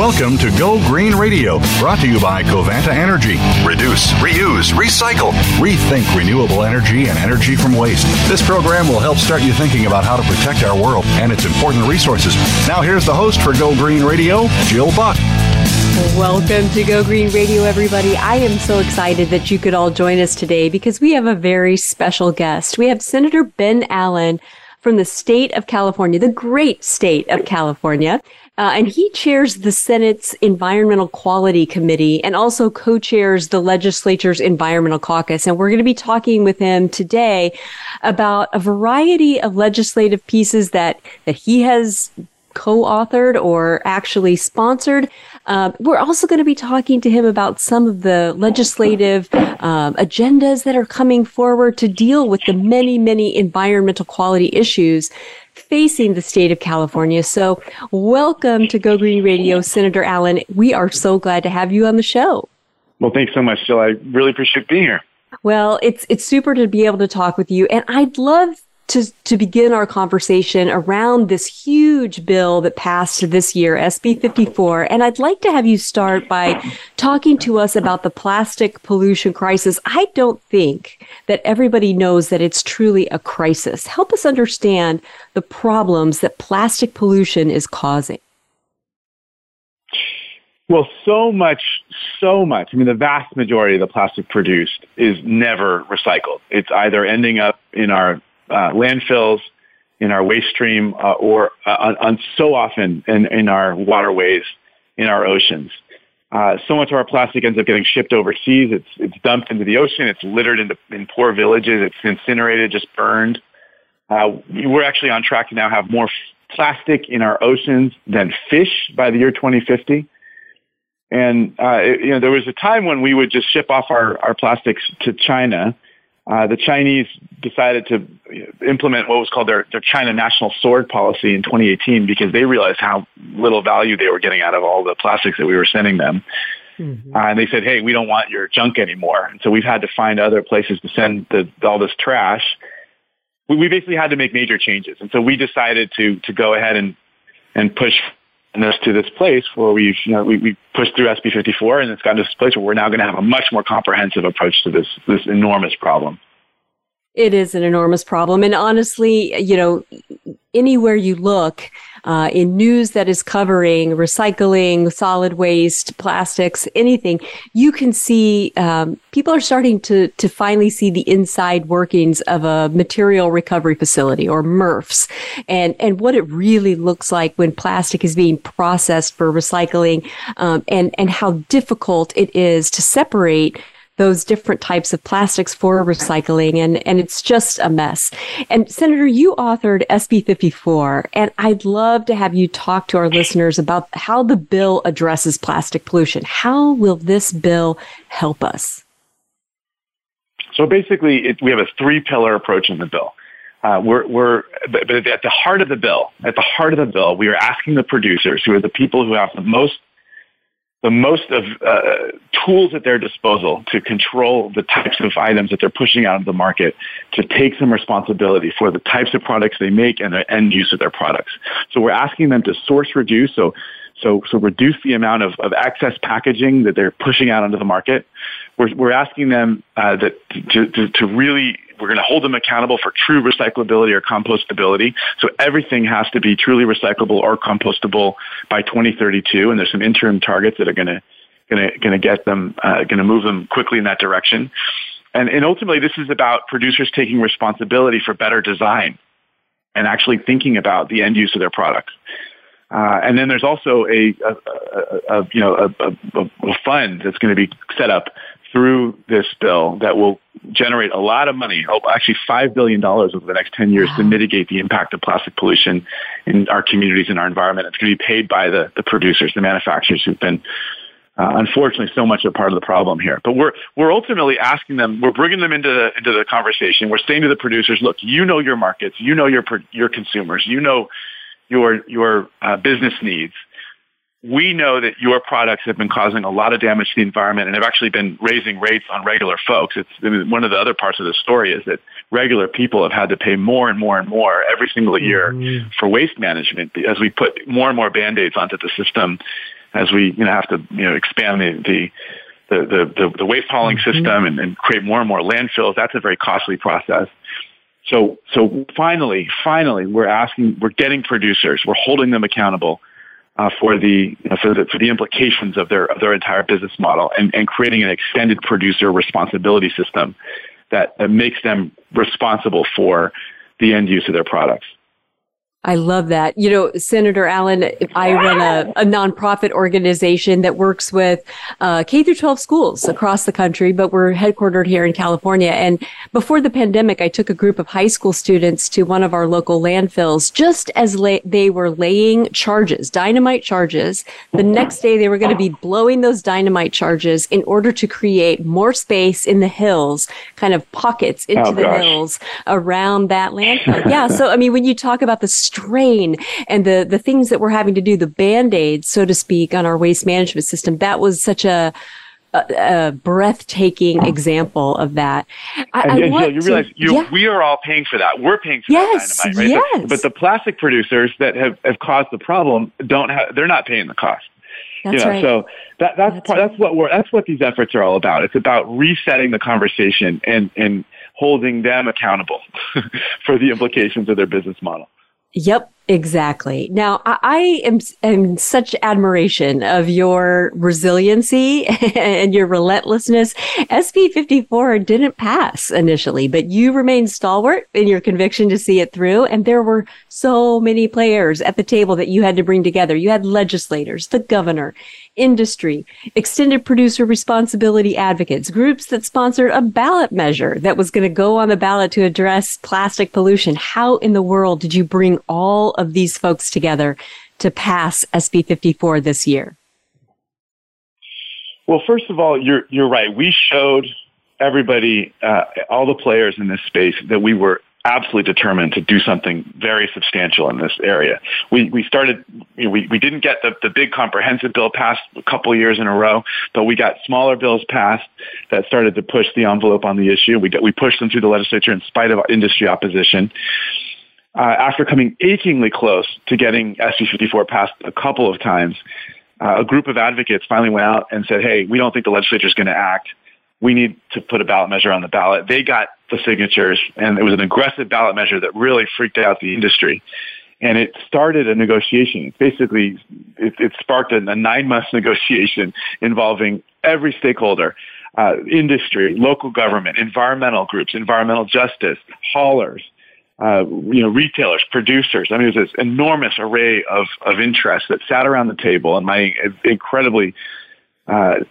Welcome to Go Green Radio, brought to you by Covanta Energy. Reduce, reuse, recycle. Rethink renewable energy and energy from waste. This program will help start you thinking about how to protect our world and its important resources. Now here's the host for Go Green Radio, Jill Buck. Welcome to Go Green Radio, everybody. I am so excited that you could all join us today because we have a very special guest. We have Senator Ben Allen from the state of California, the great state of California, and he chairs the Senate's Environmental Quality Committee and also co-chairs the Legislature's Environmental Caucus. And we're going to be talking with him today about a variety of legislative pieces that he has co-authored or actually sponsored. We're also going to be talking to him about some of the legislative agendas that are coming forward to deal with the many, many environmental quality issues facing the state of California. So welcome to Go Green Radio, Senator Allen. We are so glad to have you on the show. Well, thanks so much, Jill. I really appreciate being here. Well, it's super to be able to talk with you, and I'd love to begin our conversation around this huge bill that passed this year, SB 54. And I'd like to have you start by talking to us about the plastic pollution crisis. I don't think that everybody knows that it's truly a crisis. Help us understand the problems that plastic pollution is causing. Well, so much. I mean, the vast majority of the plastic produced is never recycled. It's either ending up in our landfills, in our waste stream, or so often in our waterways, in our oceans. So much of our plastic ends up getting shipped overseas. It's dumped into the ocean. It's littered in poor villages. It's incinerated, just burned. We're actually on track to now have more plastic in our oceans than fish by the year 2050. And there was a time when we would just ship off our plastics to China. The Chinese decided to implement what was called their China National Sword Policy in 2018 because they realized how little value they were getting out of all the plastics that we were sending them. Mm-hmm. And they said, hey, we don't want your junk anymore. And so we've had to find other places to send all this trash. We basically had to make major changes. And so we decided to go ahead and push us to this place where we pushed through SB 54, and it's gotten to this place where we're now going to have a much more comprehensive approach to this enormous problem. It is an enormous problem. And honestly, anywhere you look in news that is covering recycling, solid waste, plastics, anything, you can see people are starting to finally see the inside workings of a material recovery facility, or MRFs, and what it really looks like when plastic is being processed for recycling, and how difficult it is to separate those different types of plastics for recycling, and it's just a mess. And Senator, you authored SB 54, and I'd love to have you talk to our listeners about how the bill addresses plastic pollution. How will this bill help us? So basically, we have a three-pillar approach in the bill. But at the heart of the bill, we are asking the producers, who are the people who have the most of tools at their disposal to control the types of items that they're pushing out of the market, to take some responsibility for the types of products they make and the end use of their products. So we're asking them to source reduce, so reduce the amount of excess packaging that they're pushing out onto the market. We're asking them we're going to hold them accountable for true recyclability or compostability. So everything has to be truly recyclable or compostable by 2032. And there's some interim targets that are going to get them, going to move them quickly in that direction. And ultimately, this is about producers taking responsibility for better design and actually thinking about the end use of their products. And then there's also a fund that's going to be set up through this bill that will generate a lot of money, actually $5 billion over the next 10 years, to mitigate the impact of plastic pollution in our communities and our environment. It's going to be paid by the producers, the manufacturers, who've been, unfortunately, so much a part of the problem here. But we're ultimately asking them, we're bringing them into the conversation. We're saying to the producers, look, you know your markets, you know your consumers, you know your business needs. We know that your products have been causing a lot of damage to the environment and have actually been raising rates on regular folks. One of the other parts of the story is that regular people have had to pay more and more and more every single year for waste management as we put more and more Band-Aids onto the system as we have to expand the waste hauling system and create more and more landfills. That's a very costly process. So finally, we're getting producers, we're holding them accountable for the implications of their entire business model, and creating an extended producer responsibility system that makes them responsible for the end use of their products. I love that. Senator Allen, I run a nonprofit organization that works with K through 12 schools across the country, but we're headquartered here in California. And before the pandemic, I took a group of high school students to one of our local landfills just as they were laying charges, dynamite charges. The next day, they were going to be blowing those dynamite charges in order to create more space in the hills, kind of pockets into the hills around that landfill. Yeah. So, when you talk about the strain and the things that we're having to do, the Band-Aids, so to speak, on our waste management system. That was such a breathtaking example of that. We are all paying for that. We're paying for that dynamite, right? Yes. But the plastic producers that have caused the problem they're not paying the cost. That's right. So that's what these efforts are all about. It's about resetting the conversation and holding them accountable for the implications of their business model. Yep, exactly. Now, I am in such admiration of your resiliency and your relentlessness. SB 54 didn't pass initially, but you remained stalwart in your conviction to see it through. And there were so many players at the table that you had to bring together. You had legislators, the governor, industry, extended producer responsibility advocates, groups that sponsored a ballot measure that was going to go on the ballot to address plastic pollution. How in the world did you bring all of these folks together to pass SB 54 this year? Well, first of all, you're right. We showed everybody, all the players in this space, that we were absolutely determined to do something very substantial in this area. We started, we didn't get the big comprehensive bill passed a couple years in a row, but we got smaller bills passed that started to push the envelope on the issue. We pushed them through the legislature in spite of industry opposition. After coming achingly close to getting SB 54 passed a couple of times, a group of advocates finally went out and said, hey, we don't think the legislature is going to act. We need to put a ballot measure on the ballot. They got the signatures, and it was an aggressive ballot measure that really freaked out the industry. And it started a negotiation. Basically, it sparked a 9-month negotiation involving every stakeholder, industry, local government, environmental groups, environmental justice, haulers, retailers, producers. It was this enormous array of interests that sat around the table, and my incredibly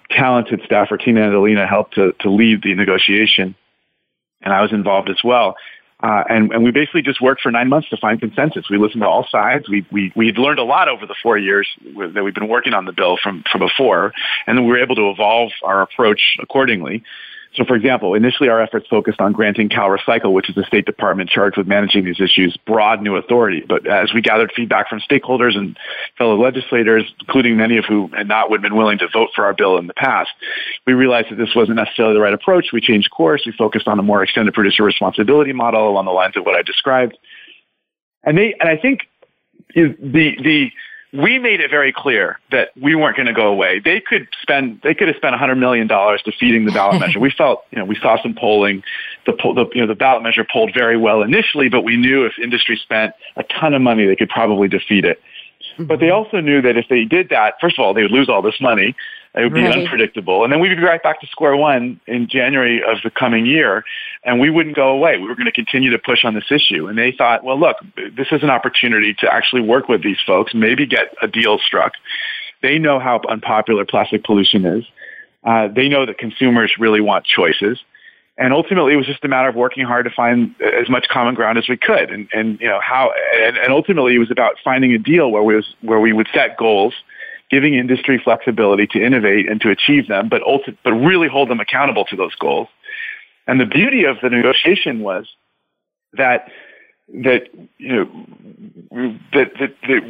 talented staffer, Tina Adelina, helped to lead the negotiation, and I was involved as well. And we basically just worked for 9 months to find consensus. We listened to all sides. We'd learned a lot over the 4 years that we've been working on the bill from before, and then we were able to evolve our approach accordingly. So, for example, initially our efforts focused on granting CalRecycle, which is the State Department charged with managing these issues, broad new authority. But as we gathered feedback from stakeholders and fellow legislators, including many of who had not been willing to vote for our bill in the past, we realized that this wasn't necessarily the right approach. We changed course. We focused on a more extended producer responsibility model along the lines of what I described. And I think we made it very clear that we weren't going to go away. They could have spent $100 million defeating the ballot measure. We felt, we saw some polling. The ballot measure polled very well initially, but we knew if industry spent a ton of money, they could probably defeat it. Mm-hmm. But they also knew that if they did that, first of all, they would lose all this money. It would be unpredictable. And then we'd be right back to square one in January of the coming year, and we wouldn't go away. We were going to continue to push on this issue. And they thought, well, look, this is an opportunity to actually work with these folks, maybe get a deal struck. They know how unpopular plastic pollution is. They know that consumers really want choices. And ultimately, it was just a matter of working hard to find as much common ground as we could. And ultimately, it was about finding a deal where we would set goals, giving industry flexibility to innovate and to achieve them, but really hold them accountable to those goals. And the beauty of the negotiation was that we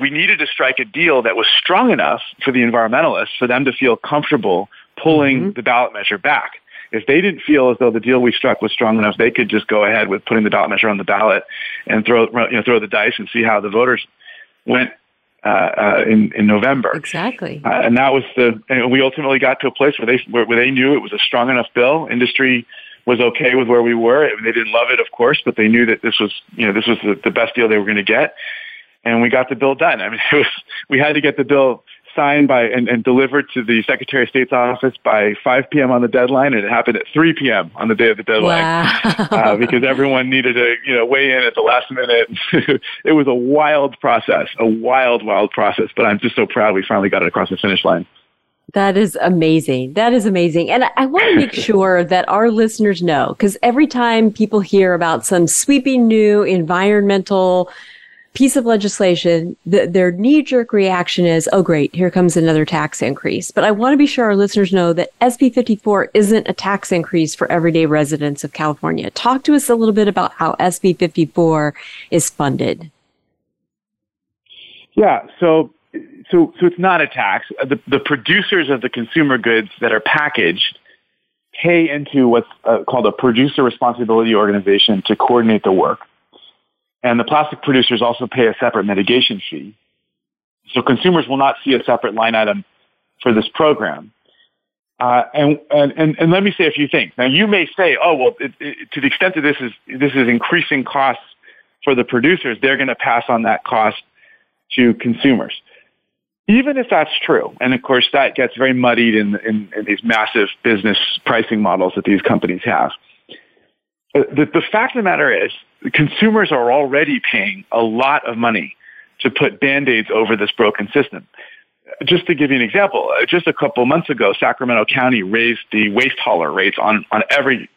needed to strike a deal that was strong enough for the environmentalists for them to feel comfortable pulling the ballot measure back. If they didn't feel as though the deal we struck was strong enough, they could just go ahead with putting the ballot measure on the ballot and throw the dice and see how the voters went. in November. Exactly. And that was and we ultimately got to a place where they knew it was a strong enough bill. Industry was okay with where we were. I mean, they didn't love it, of course, but they knew that this was the best deal they were going to get. And we got the bill done. I mean, we had to get the bill signed by and delivered to the Secretary of State's office by 5 p.m. on the deadline, and it happened at 3 p.m. on the day of the deadline. Wow. Because everyone needed to weigh in at the last minute. It was a wild process, but I'm just so proud we finally got it across the finish line. That is amazing. And I want to make sure that our listeners know, because every time people hear about some sweeping new environmental piece of legislation, their knee-jerk reaction is, oh, great, here comes another tax increase. But I want to be sure our listeners know that SB 54 isn't a tax increase for everyday residents of California. Talk to us a little bit about how SB 54 is funded. Yeah, so it's not a tax. The producers of the consumer goods that are packaged pay into what's called a producer responsibility organization to coordinate the work. And the plastic producers also pay a separate mitigation fee. So consumers will not see a separate line item for this program. And let me say a few things. Now, you may say, oh, well, to the extent that this is increasing costs for the producers, they're going to pass on that cost to consumers. Even if that's true, and of course that gets very muddied in these massive business pricing models that these companies have, the fact of the matter is, consumers are already paying a lot of money to put Band-Aids over this broken system. Just to give you an example, just a couple months ago, Sacramento County raised the waste hauler rates on every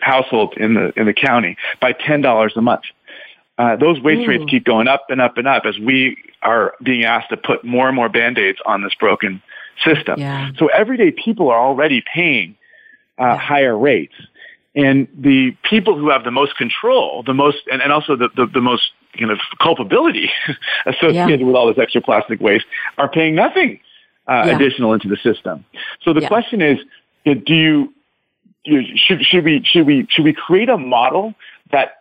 household in the county by $10 a month. Those waste rates keep going up and up and up as we are being asked to put more and more Band-Aids on this broken system. Yeah. So everyday people are already paying higher rates. And the people who have the most control, the most, and also the most kind of culpability associated with all this extra plastic waste are paying nothing additional into the system. So the question is, should we create a model that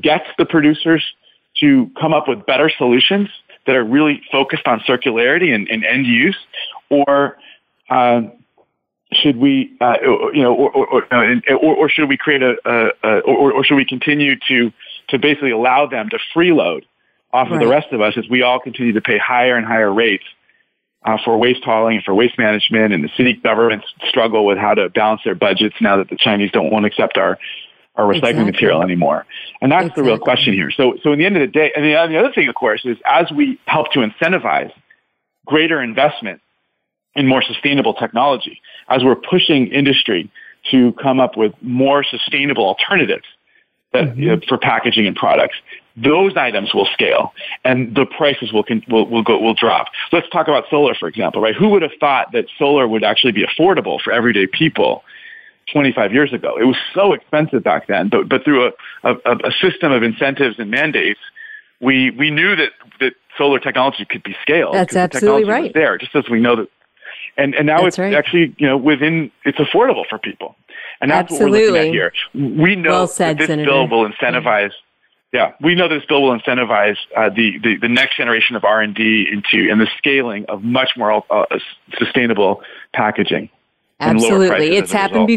gets the producers to come up with better solutions that are really focused on circularity and end use, or, should we, or should we create or should we continue to basically allow them to freeload off of the rest of us as we all continue to pay higher and higher rates for waste hauling and for waste management, and the city governments struggle with how to balance their budgets now that the Chinese don't want to accept our recycling material anymore, and that's the real question here. So in the end of the day, and the other thing, of course, is as we help to incentivize greater investment in more sustainable technology, as we're pushing industry to come up with more sustainable alternatives that, for packaging and products, those items will scale and the prices will drop. Let's talk about solar, for example, right? Who would have thought that solar would actually be affordable for everyday people 25 years ago? It was so expensive back then, but through a system of incentives and mandates, we knew that solar technology could be scaled. That's absolutely right. There, just as we know that. And now that's actually, it's affordable for people. And that's what we're looking at here. We know bill will incentivize, the next generation of R&D and the scaling of much more sustainable packaging. Absolutely. It's happened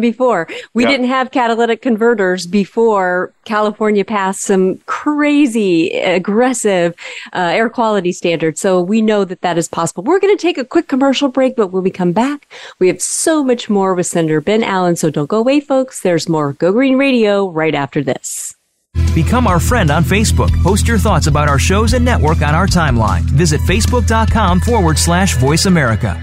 before. We didn't have catalytic converters before California passed some crazy, aggressive air quality standards. So we know that is possible. We're going to take a quick commercial break, but when we come back, we have so much more with Senator Ben Allen. So don't go away, folks. There's more Go Green Radio right after this. Become our friend on Facebook. Post your thoughts about our shows and network on our timeline. Visit Facebook.com/Voice America.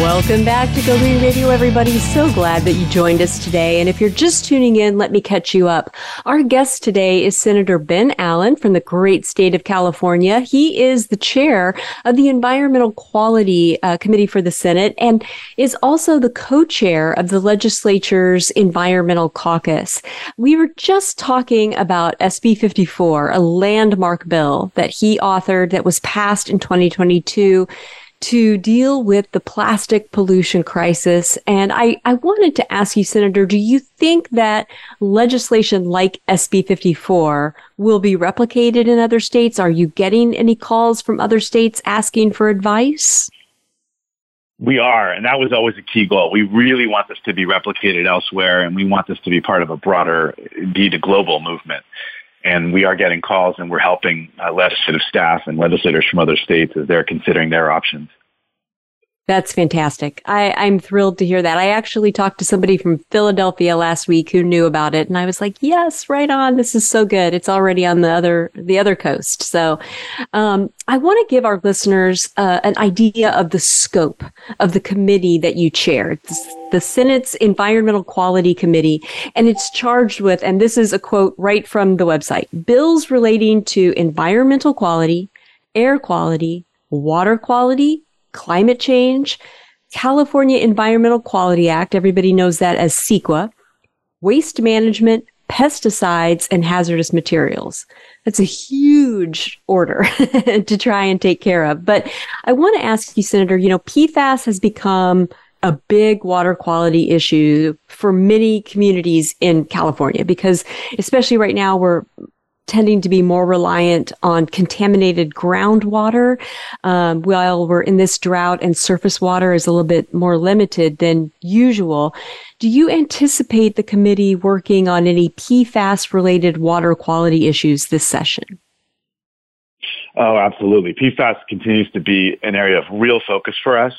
Welcome back to Go Green Radio, everybody. So glad that you joined us today. And if you're just tuning in, let me catch you up. Our guest today is Senator Ben Allen from the great state of California. He is the chair of the Environmental Quality Committee for the Senate and is also the co-chair of the Legislature's Environmental Caucus. We were just talking about SB 54, a landmark bill that he authored that was passed in 2022 to deal with the plastic pollution crisis. And I wanted to ask you, Senator, do you think that legislation like SB 54 will be replicated in other states? Are you getting any calls from other states asking for advice? We are, and that was always a key goal. We really want this to be replicated elsewhere, and we want this to be part of a broader, indeed, a global movement. And we are getting calls, and we're helping legislative staff and legislators from other states as they're considering their options. That's fantastic. I'm thrilled to hear that. I actually talked to somebody from Philadelphia last week who knew about it, and I was like, yes, right on. This is so good. It's already on the other coast. So I want to give our listeners an idea of the scope of the committee that you chair. It's the Senate's Environmental Quality Committee, and it's charged with, and this is a quote right from the website, bills relating to environmental quality, air quality, water quality, climate change, California Environmental Quality Act, everybody knows that as CEQA, waste management, pesticides, and hazardous materials. That's a huge order to try and take care of. But I want to ask you, Senator, you know, PFAS has become a big water quality issue for many communities in California, because especially right now we're tending to be more reliant on contaminated groundwater while we're in this drought and surface water is a little bit more limited than usual. Do you anticipate the committee working on any PFAS-related water quality issues this session? Oh, absolutely. PFAS continues to be an area of real focus for us.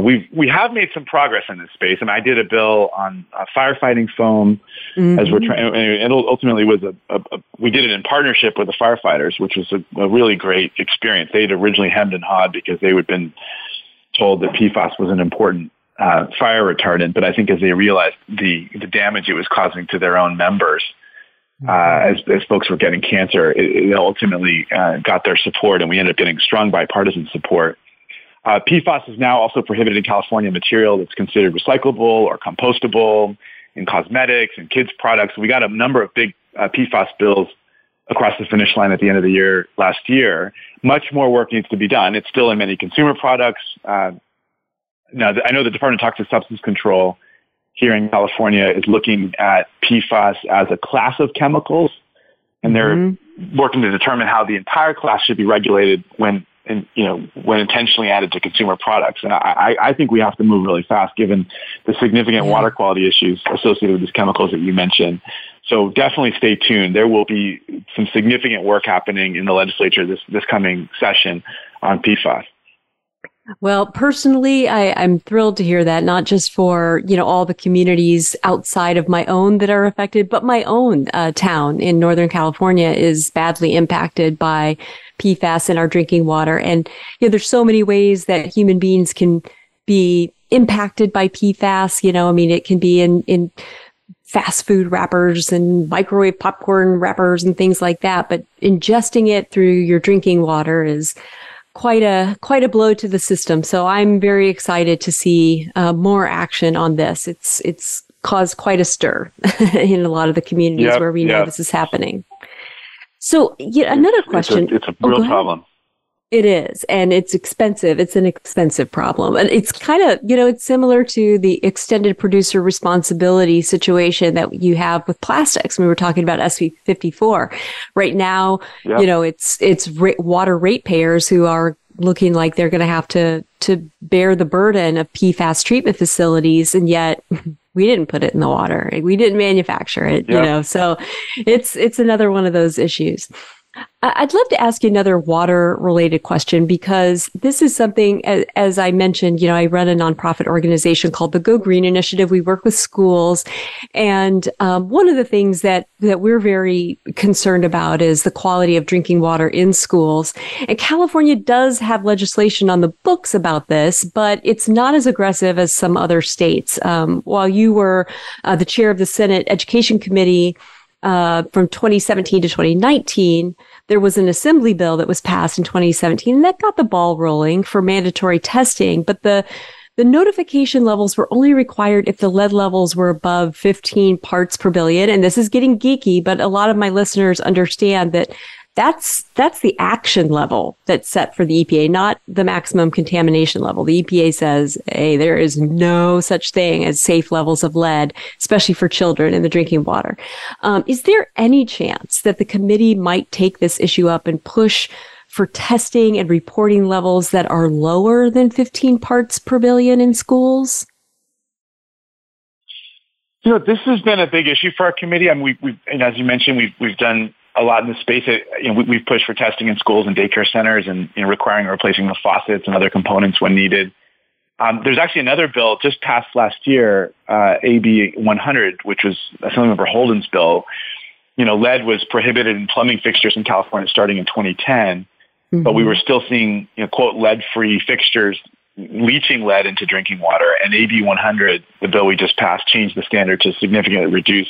We have made some progress in this space, and I did a bill on firefighting foam, mm-hmm. as we're trying. And ultimately, was we did it in partnership with the firefighters, which was a really great experience. They had originally hemmed and hawed because they had been told that PFAS was an important fire retardant, but I think as they realized the damage it was causing to their own members, as folks were getting cancer, it ultimately got their support, and we ended up getting strong bipartisan support. PFAS is now also prohibited in California, material that's considered recyclable or compostable in cosmetics and kids' products. We got a number of big PFAS bills across the finish line at the end of the year last year. Much more work needs to be done. It's still in many consumer products. Now, I know the Department of Toxic Substance Control here in California is looking at PFAS as a class of chemicals, and they're working to determine how the entire class should be regulated when intentionally added to consumer products. And I think we have to move really fast given the significant water quality issues associated with these chemicals that you mentioned. So definitely stay tuned. There will be some significant work happening in the legislature this coming session on PFAS. Well, personally, I'm thrilled to hear that, not just for, you know, all the communities outside of my own that are affected, but my own town in Northern California is badly impacted by PFAS in our drinking water. And, you know, there's so many ways that human beings can be impacted by PFAS. You know, I mean, it can be in fast food wrappers and microwave popcorn wrappers and things like that. But ingesting it through your drinking water is quite a blow to the system. So I'm very excited to see more action on this. It's caused quite a stir in a lot of the communities where we know this is happening. So another question. It's a real problem. It is, and it's expensive. It's an expensive problem. And it's kind of, it's similar to the extended producer responsibility situation that you have with plastics. We were talking about SB 54. Right now, it's water ratepayers who are looking like they're going to have to bear the burden of PFAS treatment facilities, and yet we didn't put it in the water. We didn't manufacture it, so it's another one of those issues. I'd love to ask you another water-related question, because this is something, as I mentioned, I run a nonprofit organization called the Go Green Initiative. We work with schools, and one of the things that we're very concerned about is the quality of drinking water in schools. And California does have legislation on the books about this, but it's not as aggressive as some other states. While you were the chair of the Senate Education Committee, from 2017 to 2019, there was an assembly bill that was passed in 2017, and that got the ball rolling for mandatory testing. But the notification levels were only required if the lead levels were above 15 parts per billion. And this is getting geeky, but a lot of my listeners understand that that's the action level that's set for the EPA, not the maximum contamination level. The EPA says, hey, there is no such thing as safe levels of lead, especially for children in the drinking water. Is there any chance that the committee might take this issue up and push for testing and reporting levels that are lower than 15 parts per billion in schools? This has been a big issue for our committee. I mean, and as you mentioned, we've done a lot in the space. We've pushed for testing in schools and daycare centers, and requiring or replacing the faucets and other components when needed. There's actually another bill just passed last year, AB 100, which was Assembly Member Holden's bill. Lead was prohibited in plumbing fixtures in California starting in 2010, but we were still seeing, quote, lead-free fixtures leaching lead into drinking water. And AB 100, the bill we just passed, changed the standard to significantly reduce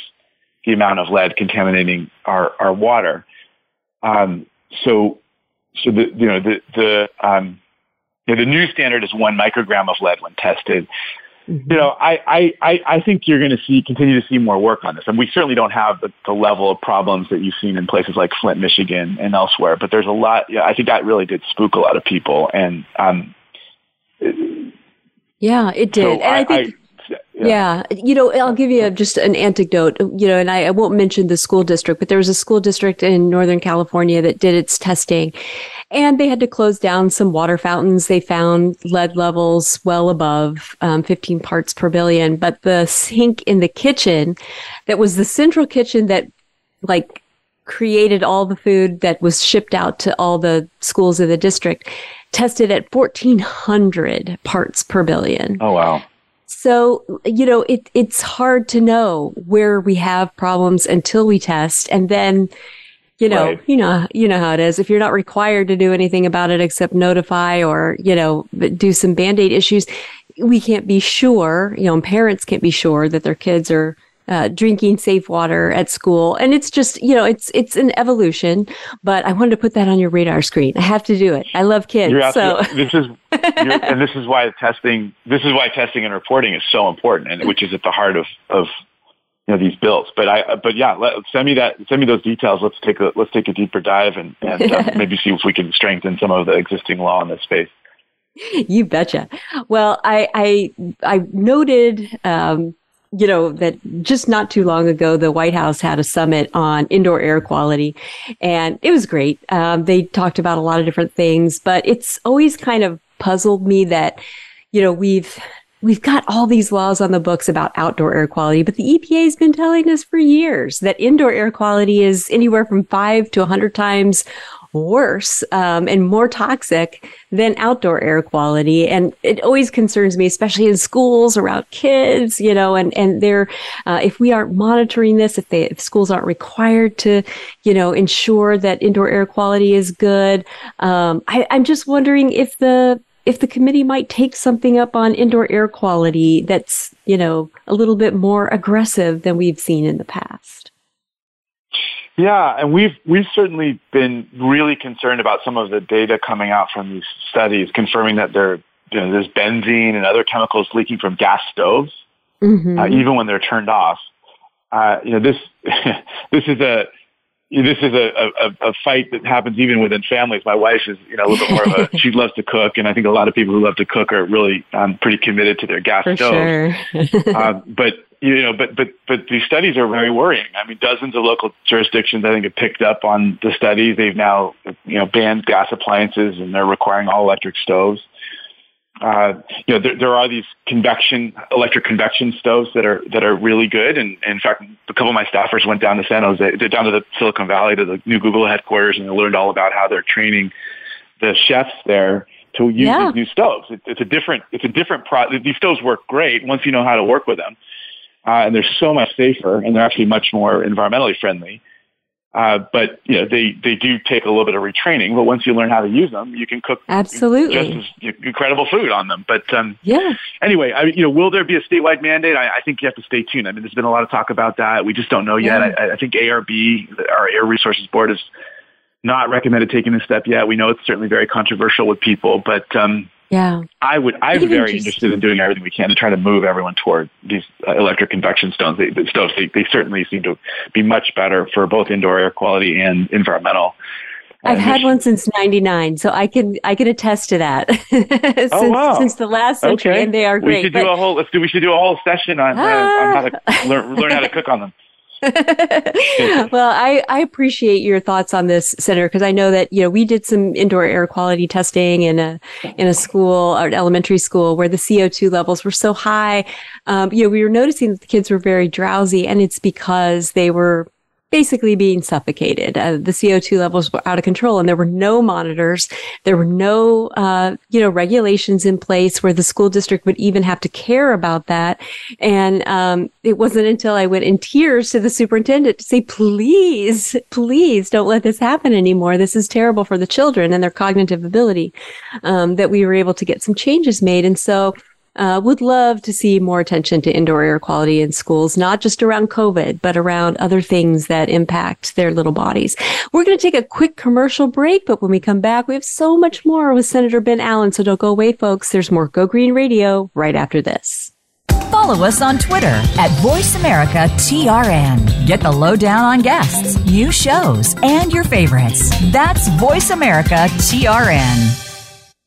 the amount of lead contaminating our water. The new standard is 1 microgram of lead when tested. Mm-hmm. I think you're going to continue to see more work on this. And we certainly don't have the level of problems that you've seen in places like Flint, Michigan and elsewhere, but there's a lot. I think that really did spook a lot of people. And, it did. So and I think, I'll give you just an anecdote, and I won't mention the school district, but there was a school district in Northern California that did its testing, and they had to close down some water fountains. They found lead levels well above 15 parts per billion, but the sink in the kitchen that was the central kitchen that created all the food that was shipped out to all the schools in the district tested at 1,400 parts per billion. Oh, wow. So, it's hard to know where we have problems until we test. And then, right. you know how it is. If you're not required to do anything about it except notify or, do some Band-Aid issues, we can't be sure, and parents can't be sure that their kids are drinking safe water at school. And it's just, it's an evolution, but I wanted to put that on your radar screen. I have to do it. I love kids. This is why testing and reporting is so important, and which is at the heart of these bills. But send me those details. Let's take a deeper dive and maybe see if we can strengthen some of the existing law in this space. You betcha. Well, I noted, that just not too long ago, the White House had a summit on indoor air quality, and it was great. They talked about a lot of different things, but it's always kind of puzzled me that, we've got all these laws on the books about outdoor air quality, but the EPA has been telling us for years that indoor air quality is anywhere from 5 to 100 times worse and more toxic than outdoor air quality. And it always concerns me, especially in schools around kids, and they're, if we aren't monitoring this, if schools aren't required to, ensure that indoor air quality is good. I'm just wondering if the if the committee might take something up on indoor air quality that's, you know, a little bit more aggressive than we've seen in the past. Yeah, and we've certainly been really concerned about some of the data coming out from these studies confirming that there's benzene and other chemicals leaking from gas stoves, mm-hmm. Even when they're turned off. This is a fight that happens even within families. My wife is, a little bit more of a, she loves to cook, and I think a lot of people who love to cook are really pretty committed to their gas stoves. Sure. But these studies are very worrying. I mean, dozens of local jurisdictions, I think, have picked up on the studies. They've now, banned gas appliances, and they're requiring all electric stoves. There are these electric convection stoves that are really good. And in fact, a couple of my staffers went down to the Silicon Valley to the new Google headquarters, and they learned all about how they're training the chefs there to use these new stoves. It's a different product. These stoves work great once you know how to work with them. And they're so much safer, and they're actually much more environmentally friendly. But they do take a little bit of retraining. But once you learn how to use them, you can cook absolutely just incredible food on them. But anyway, will there be a statewide mandate? I think you have to stay tuned. I mean, there's been a lot of talk about that. We just don't know yet. Yeah. I think ARB, our Air Resources Board, has not recommended taking this step yet. We know it's certainly very controversial with people, but I'm very interested in doing everything we can to try to move everyone toward these electric convection stoves. They certainly seem to be much better for both indoor air quality and environmental. I've had one since '99, so I can attest to that. Since the last century, okay. And they are great. We should do a whole session on how to learn how to cook on them. Well, I appreciate your thoughts on this, Senator, because I know that, we did some indoor air quality testing in a school, or an elementary school, where the CO2 levels were so high. We were noticing that the kids were very drowsy, and it's because they were basically being suffocated. The CO2 levels were out of control, and there were no monitors. There were no, regulations in place where the school district would even have to care about that. And it wasn't until I went in tears to the superintendent to say, please, please don't let this happen anymore. This is terrible for the children and their cognitive ability, that we were able to get some changes made. And so would love to see more attention to indoor air quality in schools, not just around COVID, but around other things that impact their little bodies. We're going to take a quick commercial break, but when we come back, we have so much more with Senator Ben Allen. So don't go away, folks. There's more Go Green Radio right after this. Follow us on Twitter at VoiceAmericaTRN. Get the lowdown on guests, new shows, and your favorites. That's VoiceAmericaTRN.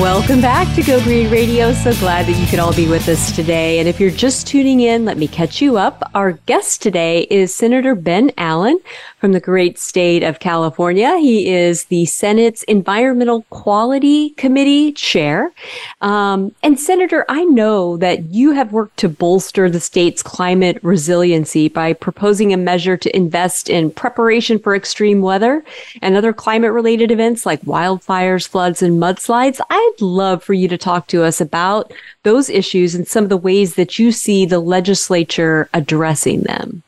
Welcome back to Go Green Radio. So glad that you could all be with us today. And if you're just tuning in, let me catch you up. Our guest today is Senator Ben Allen from the great state of California. He is the Senate's Environmental Quality Committee chair. And Senator, I know that you have worked to bolster the state's climate resiliency by proposing a measure to invest in preparation for extreme weather and other climate-related events like wildfires, floods, and mudslides. I'd love for you to talk to us about those issues and some of the ways that you see the legislature addressing them.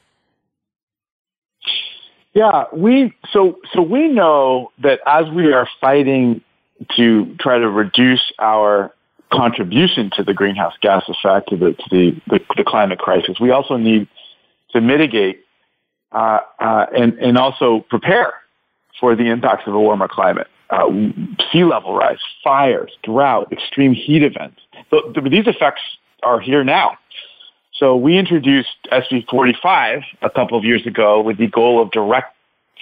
Yeah, we know that as we are fighting to try to reduce our contribution to the greenhouse gas effect, to the climate crisis, we also need to mitigate and also prepare for the impacts of a warmer climate. Sea level rise, fires, drought, extreme heat events. These effects are here now. So we introduced SB 45 a couple of years ago with the goal of direct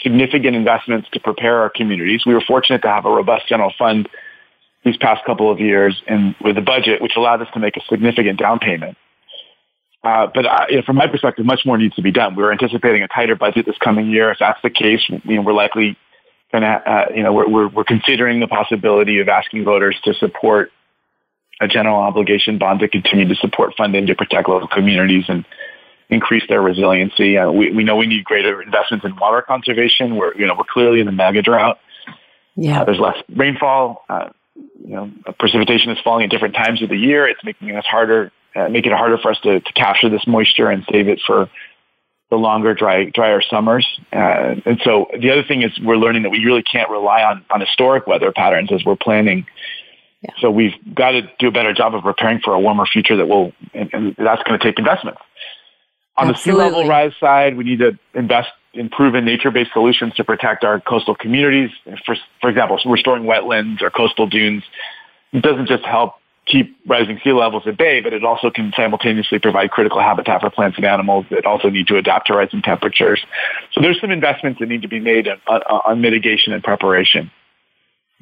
significant investments to prepare our communities. We were fortunate to have a robust general fund these past couple of years and with the budget, which allowed us to make a significant down payment. But from my perspective, much more needs to be done. We're anticipating a tighter budget this coming year. If that's the case, we're likely we're considering the possibility of asking voters to support a general obligation bond to continue to support funding to protect local communities and increase their resiliency. We know we need greater investments in water conservation. We're clearly in the mega drought. Yeah, there's less rainfall. Precipitation is falling at different times of the year. It's making it harder for us to capture this moisture and save it for the longer, drier summers. And so the other thing is we're learning that we really can't rely on historic weather patterns as we're planning. Yeah. So we've got to do a better job of preparing for a warmer future and that's going to take investment. On Absolutely. The sea level rise side, we need to improve in nature-based solutions to protect our coastal communities. For example, restoring wetlands or coastal dunes. It doesn't just help keep rising sea levels at bay, but it also can simultaneously provide critical habitat for plants and animals that also need to adapt to rising temperatures. So there's some investments that need to be made on mitigation and preparation.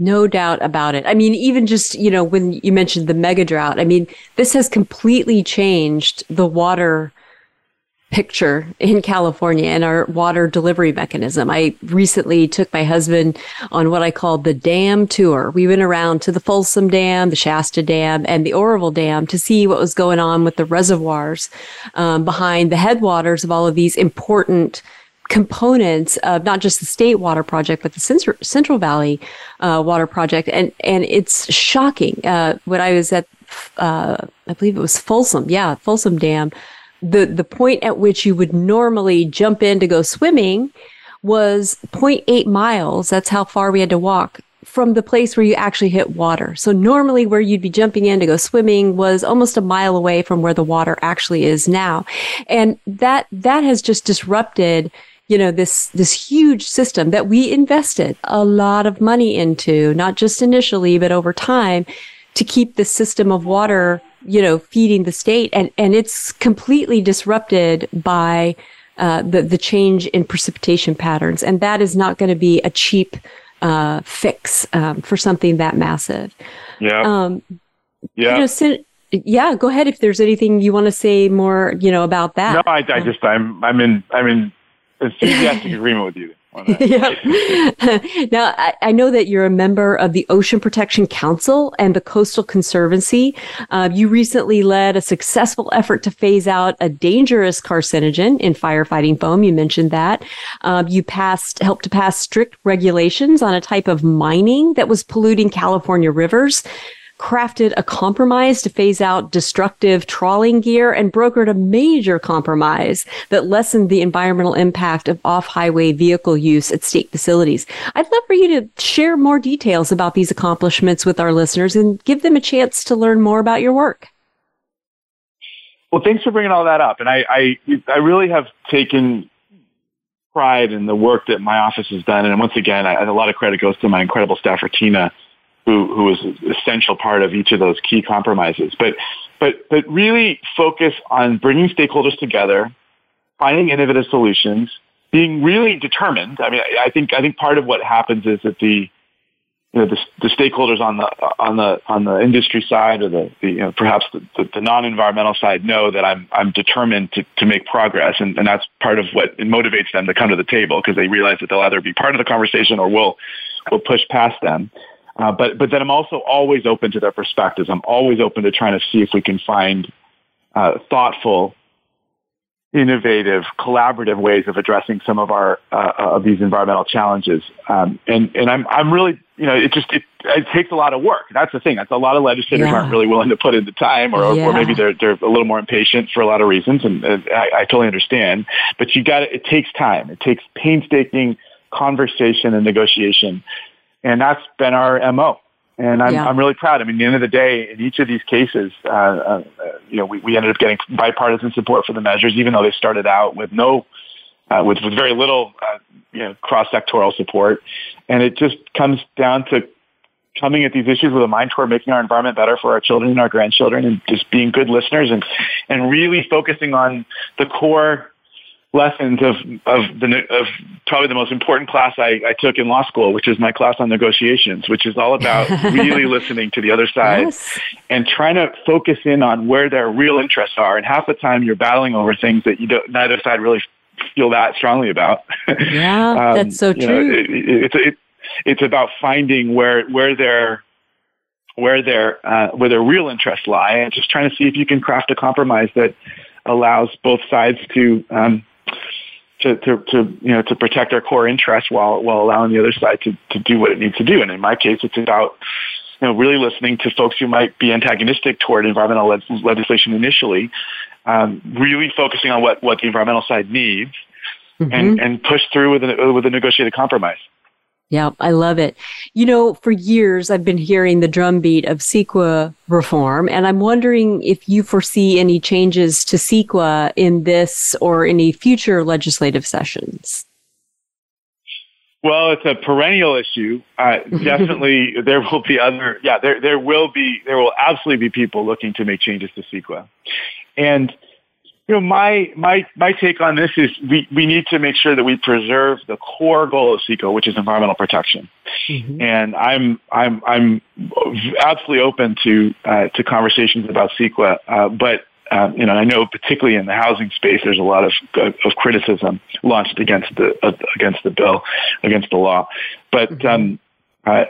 No doubt about it. I mean, even just, when you mentioned the mega drought, I mean, this has completely changed the water picture in California and our water delivery mechanism. I recently took my husband on what I call the dam tour. We went around to the Folsom Dam, the Shasta Dam, and the Oroville Dam to see what was going on with the reservoirs behind the headwaters of all of these important components of not just the state water project, but the Central Valley water project. And it's shocking. When I was at, I believe it was Folsom Dam, the point at which you would normally jump in to go swimming was 0.8 miles. That's how far we had to walk from the place where you actually hit water. So normally where you'd be jumping in to go swimming was almost a mile away from where the water actually is now. And that has just disrupted this huge system that we invested a lot of money into, not just initially, but over time, to keep the system of water feeding the state, and it's completely disrupted by the change in precipitation patterns. And that is not going to be a cheap fix for something that massive. Yeah. Go ahead. If there's anything you want to say more, about that. No, I'm in enthusiastic agreement with you. Now, I know that you're a member of the Ocean Protection Council and the Coastal Conservancy. You recently led a successful effort to phase out a dangerous carcinogen in firefighting foam. You mentioned that. You helped to pass strict regulations on a type of mining that was polluting California rivers, crafted a compromise to phase out destructive trawling gear, and brokered a major compromise that lessened the environmental impact of off-highway vehicle use at state facilities. I'd love for you to share more details about these accomplishments with our listeners and give them a chance to learn more about your work. Well, thanks for bringing all that up. And I really have taken pride in the work that my office has done. And once again, a lot of credit goes to my incredible staffer, Tina, who was an essential part of each of those key compromises. But really focus on bringing stakeholders together, finding innovative solutions, being really determined. I mean, I think part of what happens is that the you know, the stakeholders on the industry side or perhaps the non-environmental side know that I'm determined to make progress, and that's part of what motivates them to come to the table, because they realize that they'll either be part of the conversation or we'll push past them. But then I'm also always open to their perspectives. I'm always open to trying to see if we can find thoughtful, innovative, collaborative ways of addressing some of our of these environmental challenges. And I'm really, you know, it takes a lot of work. That's the thing. That's a lot of legislators aren't really willing to put in the time, or maybe they're a little more impatient for a lot of reasons, and I totally understand. But it takes time. It takes painstaking conversation and negotiation, and that's been our MO. And I'm really proud. I mean, at the end of the day, in each of these cases, we ended up getting bipartisan support for the measures, even though they started out with with very little, cross-sectoral support. And it just comes down to coming at these issues with a mind toward making our environment better for our children and our grandchildren, and just being good listeners and really focusing on the core lessons of probably the most important class I took in law school, which is my class on negotiations, which is all about really listening to the other side and trying to focus in on where their real interests are. And half the time you're battling over things that neither side really feel that strongly about. Yeah, that's so true. It's about finding where their real interests lie, and just trying to see if you can craft a compromise that allows both sides to protect our core interests while allowing the other side to do what it needs to do. And in my case, it's about, really listening to folks who might be antagonistic toward environmental legislation initially, really focusing on what the environmental side needs, and push through with a negotiated compromise. Yeah, I love it. For years, I've been hearing the drumbeat of CEQA reform, and I'm wondering if you foresee any changes to CEQA in this or any future legislative sessions. Well, it's a perennial issue. Definitely, there will be there will absolutely be people looking to make changes to CEQA. And my take on this is we need to make sure that we preserve the core goal of CEQA, which is environmental protection. Mm-hmm. And I'm absolutely open to conversations about CEQA, but I know particularly in the housing space, there's a lot of criticism launched against the law. But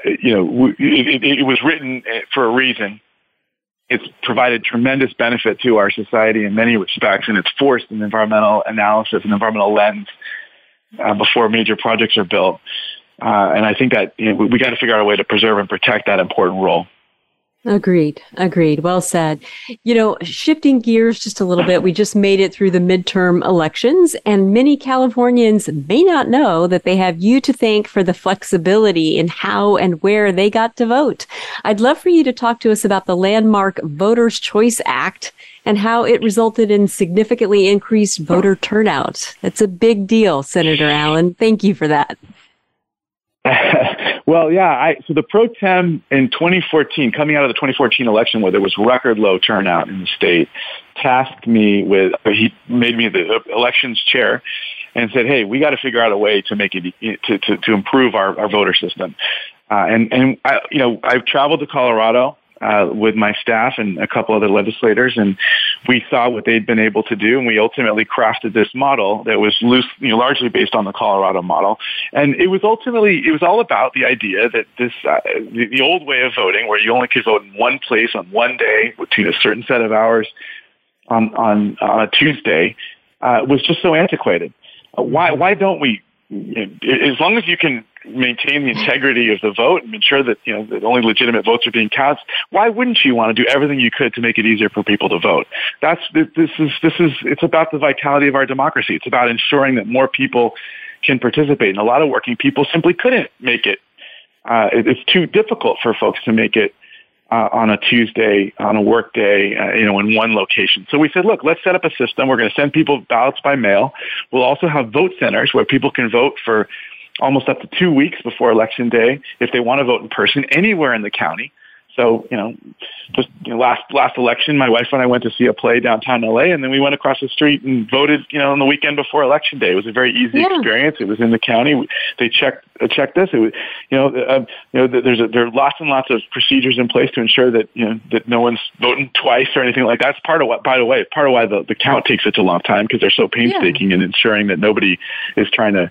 it was written for a reason. It's provided tremendous benefit to our society in many respects, and it's forced an environmental analysis, an environmental lens before major projects are built. And I think that we got to figure out a way to preserve and protect that important role. Agreed. Well said. Shifting gears just a little bit, we just made it through the midterm elections, and many Californians may not know that they have you to thank for the flexibility in how and where they got to vote. I'd love for you to talk to us about the landmark Voters' Choice Act and how it resulted in significantly increased voter turnout. That's a big deal, Senator Allen. Thank you for that. Well, yeah. So the pro tem in 2014, coming out of the 2014 election where there was record low turnout in the state, he made me the elections chair and said, "Hey, we got to figure out a way to make it to improve our voter system." I've traveled to Colorado with my staff and a couple other legislators, and we saw what they'd been able to do, and we ultimately crafted this model that was largely based on the Colorado model. And it was all about the idea that this the old way of voting, where you only could vote in one place on one day between a certain set of hours on a Tuesday, was just so antiquated. Why don't we? As long as you can maintain the integrity of the vote and ensure that that only legitimate votes are being cast, why wouldn't you want to do everything you could to make it easier for people to vote? It's about the vitality of our democracy. It's about ensuring that more people can participate, and a lot of working people simply couldn't make it. It's too difficult for folks to make it on a Tuesday, on a work day, in one location. So we said, look, let's set up a system. We're going to send people ballots by mail. We'll also have vote centers where people can vote for almost up to 2 weeks before Election Day if they want to vote in person anywhere in the county. So, just last election, my wife and I went to see a play downtown LA, and then we went across the street and voted, on the weekend before Election Day. It was a very easy experience. It was in the county. They checked us. It was, there are lots and lots of procedures in place to ensure that, that no one's voting twice or anything like that. That's part of what, by the way, part of why the count takes such a long time, because they're so painstaking in ensuring that nobody is trying to,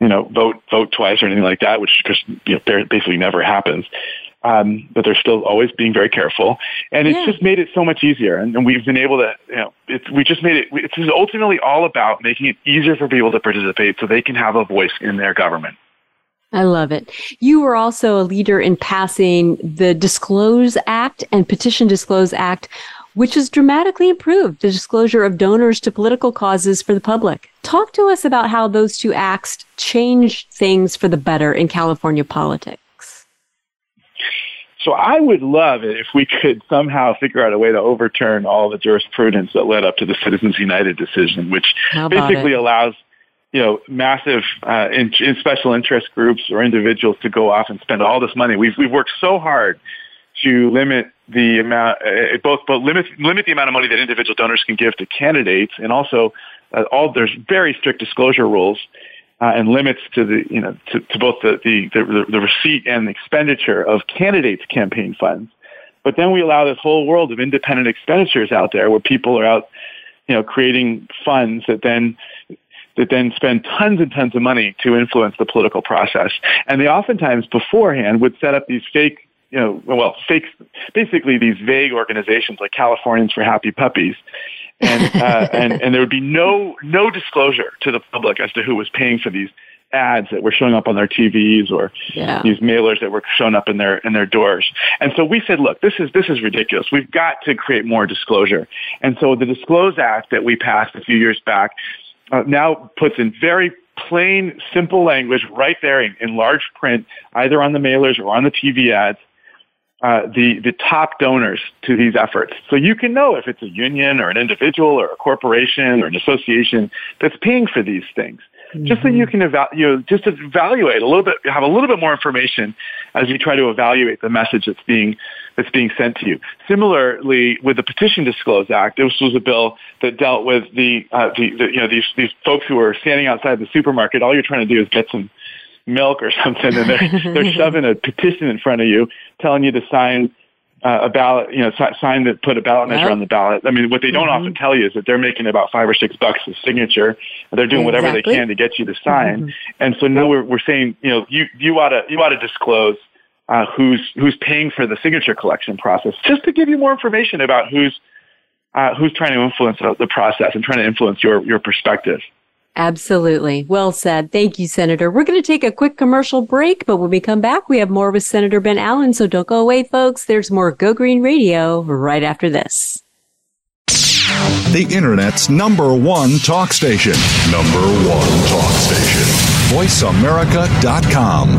vote twice or anything like that, which just basically never happens. But they're still always being very careful, and it's just made it so much easier. And we've been able to, we just made it. It's ultimately all about making it easier for people to participate, so they can have a voice in their government. I love it. You were also a leader in passing the Disclose Act and Petition Disclose Act, which has dramatically improved the disclosure of donors to political causes for the public. Talk to us about how those two acts changed things for the better in California politics. So I would love it if we could somehow figure out a way to overturn all the jurisprudence that led up to the Citizens United decision, which basically allows, massive in special interest groups or individuals to go off and spend all this money. We've worked so hard to limit the amount, limit the amount of money that individual donors can give to candidates, and also there's very strict disclosure rules. And limits to the, to both the receipt and the expenditure of candidates' campaign funds. But then we allow this whole world of independent expenditures out there, where people are out, creating funds that then spend tons and tons of money to influence the political process. And they oftentimes beforehand would set up these vague organizations like Californians for Happy Puppies. And there would be no disclosure to the public as to who was paying for these ads that were showing up on their TVs or these mailers that were showing up in their doors. And so we said, look, this is ridiculous. We've got to create more disclosure. And so the Disclose Act that we passed a few years back now puts in very plain, simple language right there in large print, either on the mailers or on the TV ads, the top donors to these efforts. So you can know if it's a union or an individual or a corporation or an association that's paying for these things. Mm-hmm. Just so you can evaluate a little bit, have a little bit more information as you try to evaluate the message that's being sent to you. Similarly, with the Petition Disclose Act, this was a bill that dealt with these folks who are standing outside the supermarket. All you're trying to do is get some milk or something, and they're shoving a petition in front of you, telling you to sign a ballot, put a ballot measure on the ballot. I mean, what they don't often tell you is that they're making about $5 or $6 a signature, and they're doing whatever they can to get you to sign. Mm-hmm. And so now we're saying, you ought to disclose who's paying for the signature collection process, just to give you more information about who's trying to influence the process and trying to influence your perspective. Absolutely. Well said. Thank you, Senator. We're going to take a quick commercial break, but when we come back, we have more with Senator Ben Allen. So don't go away, folks. There's more Go Green Radio right after this. The Internet's #1 talk station. #1 talk station. VoiceAmerica.com.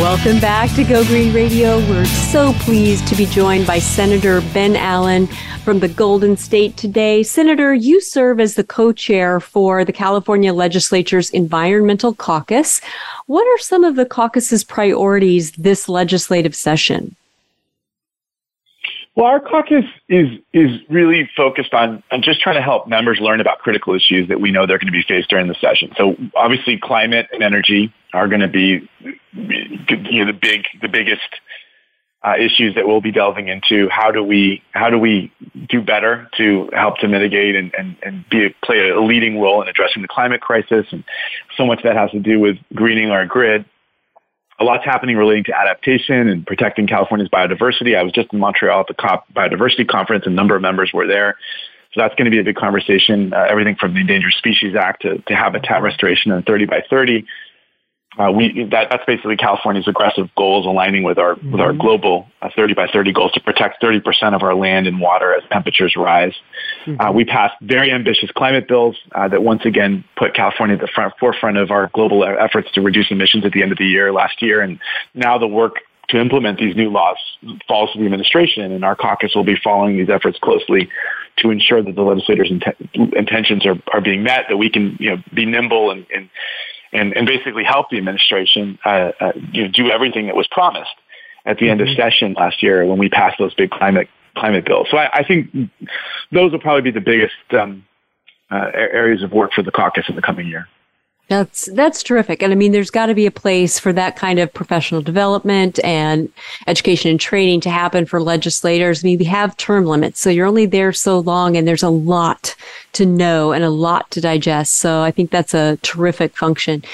Welcome back to Go Green Radio. We're so pleased to be joined by Senator Ben Allen from the Golden State today. Senator, you serve as the co-chair for the California Legislature's Environmental Caucus. What are some of the caucus's priorities this legislative session? Well, our caucus is really focused on just trying to help members learn about critical issues that we know they're going to be faced during the session. So obviously climate and energy are going to be the biggest issues that we'll be delving into. How do we do better to help to mitigate and play a leading role in addressing the climate crisis? And so much of that has to do with greening our grid. A lot's happening relating to adaptation and protecting California's biodiversity. I was just in Montreal at the COP Biodiversity Conference. A number of members were there. So that's going to be a big conversation, everything from the Endangered Species Act to habitat restoration and 30 by 30. That's basically California's aggressive goals aligning with our global 30 by 30 goals to protect 30% of our land and water as temperatures rise. We passed very ambitious climate bills that once again put California at the forefront of our global efforts to reduce emissions at the end of the year last year. And now the work to implement these new laws falls to the administration, and our caucus will be following these efforts closely to ensure that the legislators' intentions are being met, that we can be nimble and basically help the administration do everything that was promised at the end of session last year when we passed those big climate bills. So I think those will probably be the biggest areas of work for the caucus in the coming year. That's terrific. And I mean, there's got to be a place for that kind of professional development and education and training to happen for legislators. I mean, we have term limits, so you're only there so long, and there's a lot to know and a lot to digest. So I think that's a terrific function.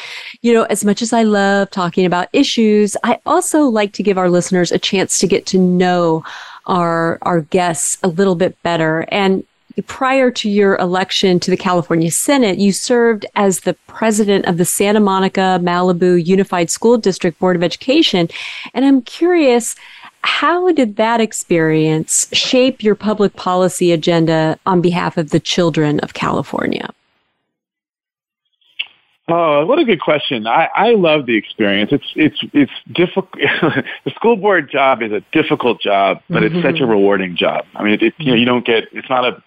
As much as I love talking about issues, I also like to give our listeners a chance to get to know our guests a little bit better. And prior to your election to the California Senate, you served as the president of the Santa Monica Malibu Unified School District Board of Education. And I'm curious, how did that experience shape your public policy agenda on behalf of the children of California? Oh, what a good question. I love the experience. It's difficult. The school board job is a difficult job, but it's such a rewarding job. I mean, you don't get, it's not a,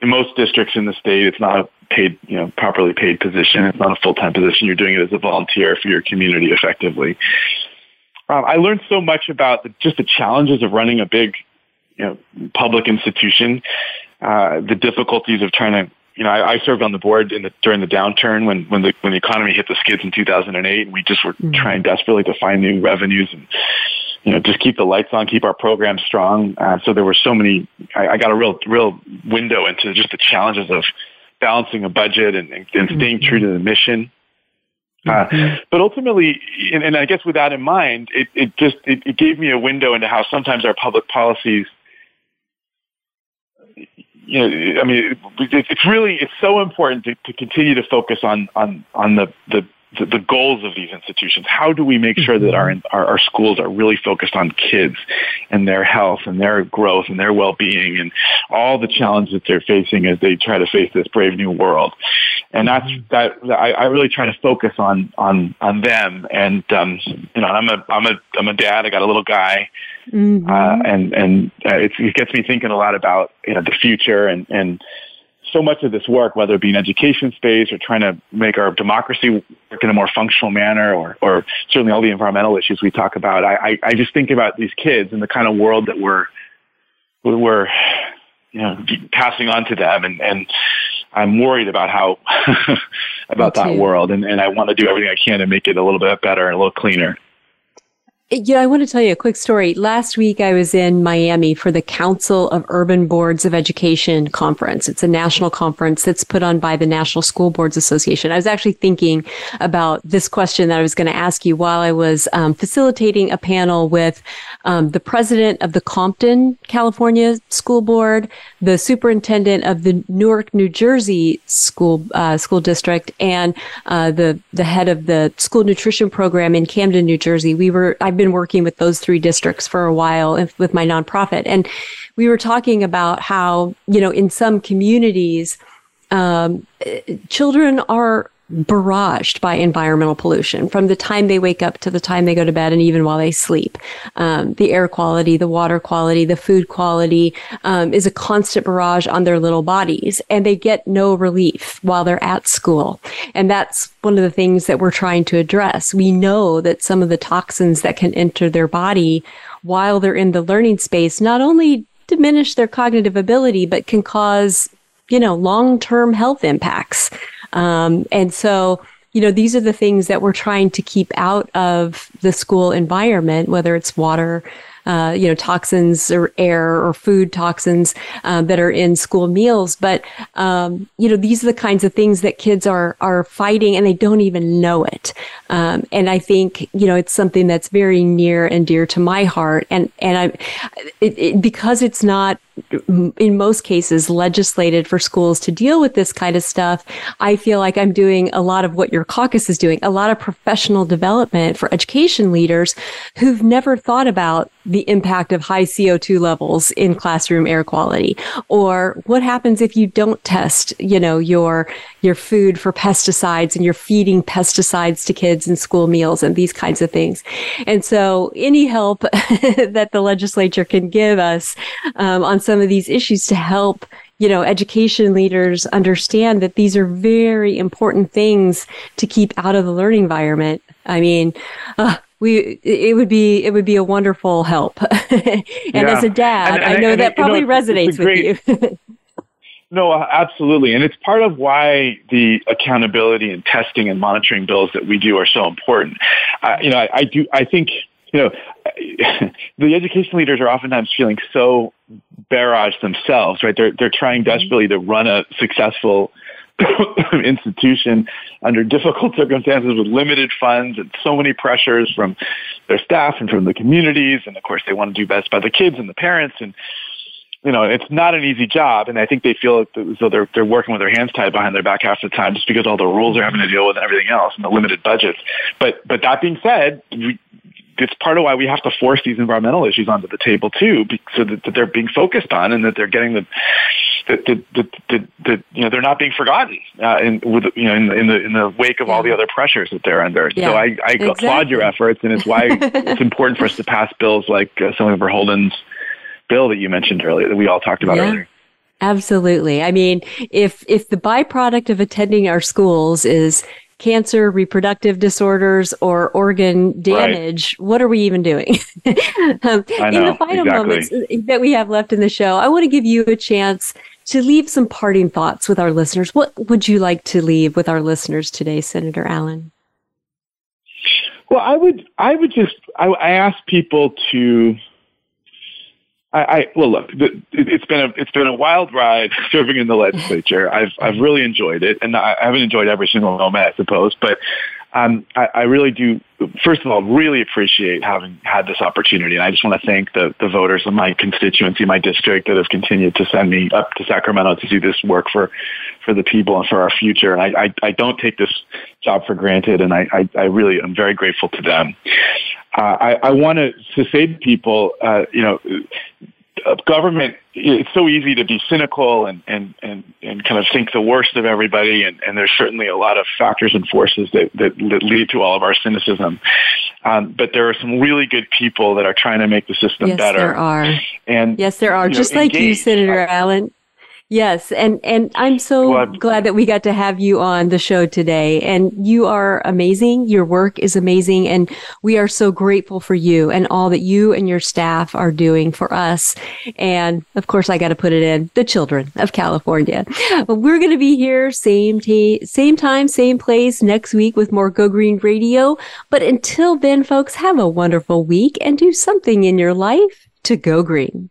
in most districts in the state, it's not a paid, properly paid position. It's not a full-time position. You're doing it as a volunteer for your community effectively. I learned so much about the challenges of running a big, public institution, the difficulties of trying to, I served on the board during the downturn when the economy hit the skids in 2008, and we just were trying desperately to find new revenues and, just keep the lights on, keep our program strong. So there were so many, I got a real window into just the challenges of balancing a budget and staying true to the mission. But ultimately, and I guess with that in mind, it gave me a window into how sometimes our public policies, it's so important to continue to focus on the goals of these institutions. How do we make sure that our schools are really focused on kids and their health and their growth and their well-being and all the challenges that they're facing as they try to face this brave new world? And I really try to focus on them. And I'm a dad. I got a little guy. It gets me thinking a lot about the future and so much of this work, whether it be in education space or trying to make our democracy work in a more functional manner, or certainly all the environmental issues we talk about. I just think about these kids and the kind of world that we're passing on to them, and I'm worried about how about that world, and I want to do everything I can to make it a little bit better and a little cleaner. I want to tell you a quick story. Last week, I was in Miami for the Council of Urban Boards of Education Conference. It's a national conference that's put on by the National School Boards Association. I was actually thinking about this question that I was going to ask you while I was facilitating a panel with the president of the Compton, California School Board, the superintendent of the Newark, New Jersey school district, and the head of the school nutrition program in Camden, New Jersey. I've been working with those three districts for a while with my nonprofit. And we were talking about how, in some communities, children are barraged by environmental pollution from the time they wake up to the time they go to bed, and even while they sleep. The air quality, the water quality, the food quality is a constant barrage on their little bodies, and they get no relief while they're at school. And that's one of the things that we're trying to address. We know that some of the toxins that can enter their body while they're in the learning space not only diminish their cognitive ability, but can cause, long-term health impacts. And so, these are the things that we're trying to keep out of the school environment, whether it's water, toxins, or air or food toxins that are in school meals. But, these are the kinds of things that kids are fighting, and they don't even know it. And I think, it's something that's very near and dear to my heart. And because it's not, in most cases, legislated for schools to deal with this kind of stuff, I feel like I'm doing a lot of what your caucus is doing, a lot of professional development for education leaders who've never thought about the impact of high CO2 levels in classroom air quality, or what happens if you don't test, your food for pesticides, and you're feeding pesticides to kids in school meals and these kinds of things. And so any help that the legislature can give us on some of these issues to help, education leaders understand that these are very important things to keep out of the learning environment. I mean, it would be a wonderful help. And yeah. As a dad, I know that probably resonates with you. No, absolutely. And it's part of why the accountability and testing and monitoring bills that we do are so important. I think the education leaders are oftentimes feeling so barraged themselves, right? They're trying desperately to run a successful institution under difficult circumstances with limited funds and so many pressures from their staff and from the communities. And of course, they want to do best by the kids and the parents. And, it's not an easy job. And I think they feel as though they're working with their hands tied behind their back half the time, just because all the rules are having to deal with and everything else and the limited budgets. But that being said, it's part of why we have to force these environmental issues onto the table too, so that they're being focused on and that they're getting they're not being forgotten in the wake of all the other pressures that they're under. Yeah, so I applaud your efforts, and it's why it's important for us to pass bills like Senator Holden's bill that you mentioned earlier, that we all talked about earlier. Absolutely. I mean, if the byproduct of attending our schools is cancer, reproductive disorders, or organ damage, what are we even doing? In the final moments that we have left in the show, I want to give you a chance to leave some parting thoughts with our listeners. What would you like to leave with our listeners today, Senator Allen? Well, I ask people to. Look, it's been a wild ride serving in the legislature. I've really enjoyed it, and I haven't enjoyed every single moment, I suppose. But I really do. First of all, really appreciate having had this opportunity, and I just want to thank the voters of my constituency, my district, that have continued to send me up to Sacramento to do this work for the people and for our future. And I don't take this job for granted, and I really am very grateful to them. I want to say to people, government, it's so easy to be cynical and kind of think the worst of everybody. And there's certainly a lot of factors and forces that lead to all of our cynicism. But there are some really good people that are trying to make the system better. Yes, there are. Just engage. Like you, Senator Allen. Yes, and I'm so glad that we got to have you on the show today. And you are amazing. Your work is amazing. And we are so grateful for you and all that you and your staff are doing for us. And of course, I got to put it in, the children of California. But we're going to be here same time, same place next week with more Go Green Radio. But until then, folks, have a wonderful week and do something in your life to go green.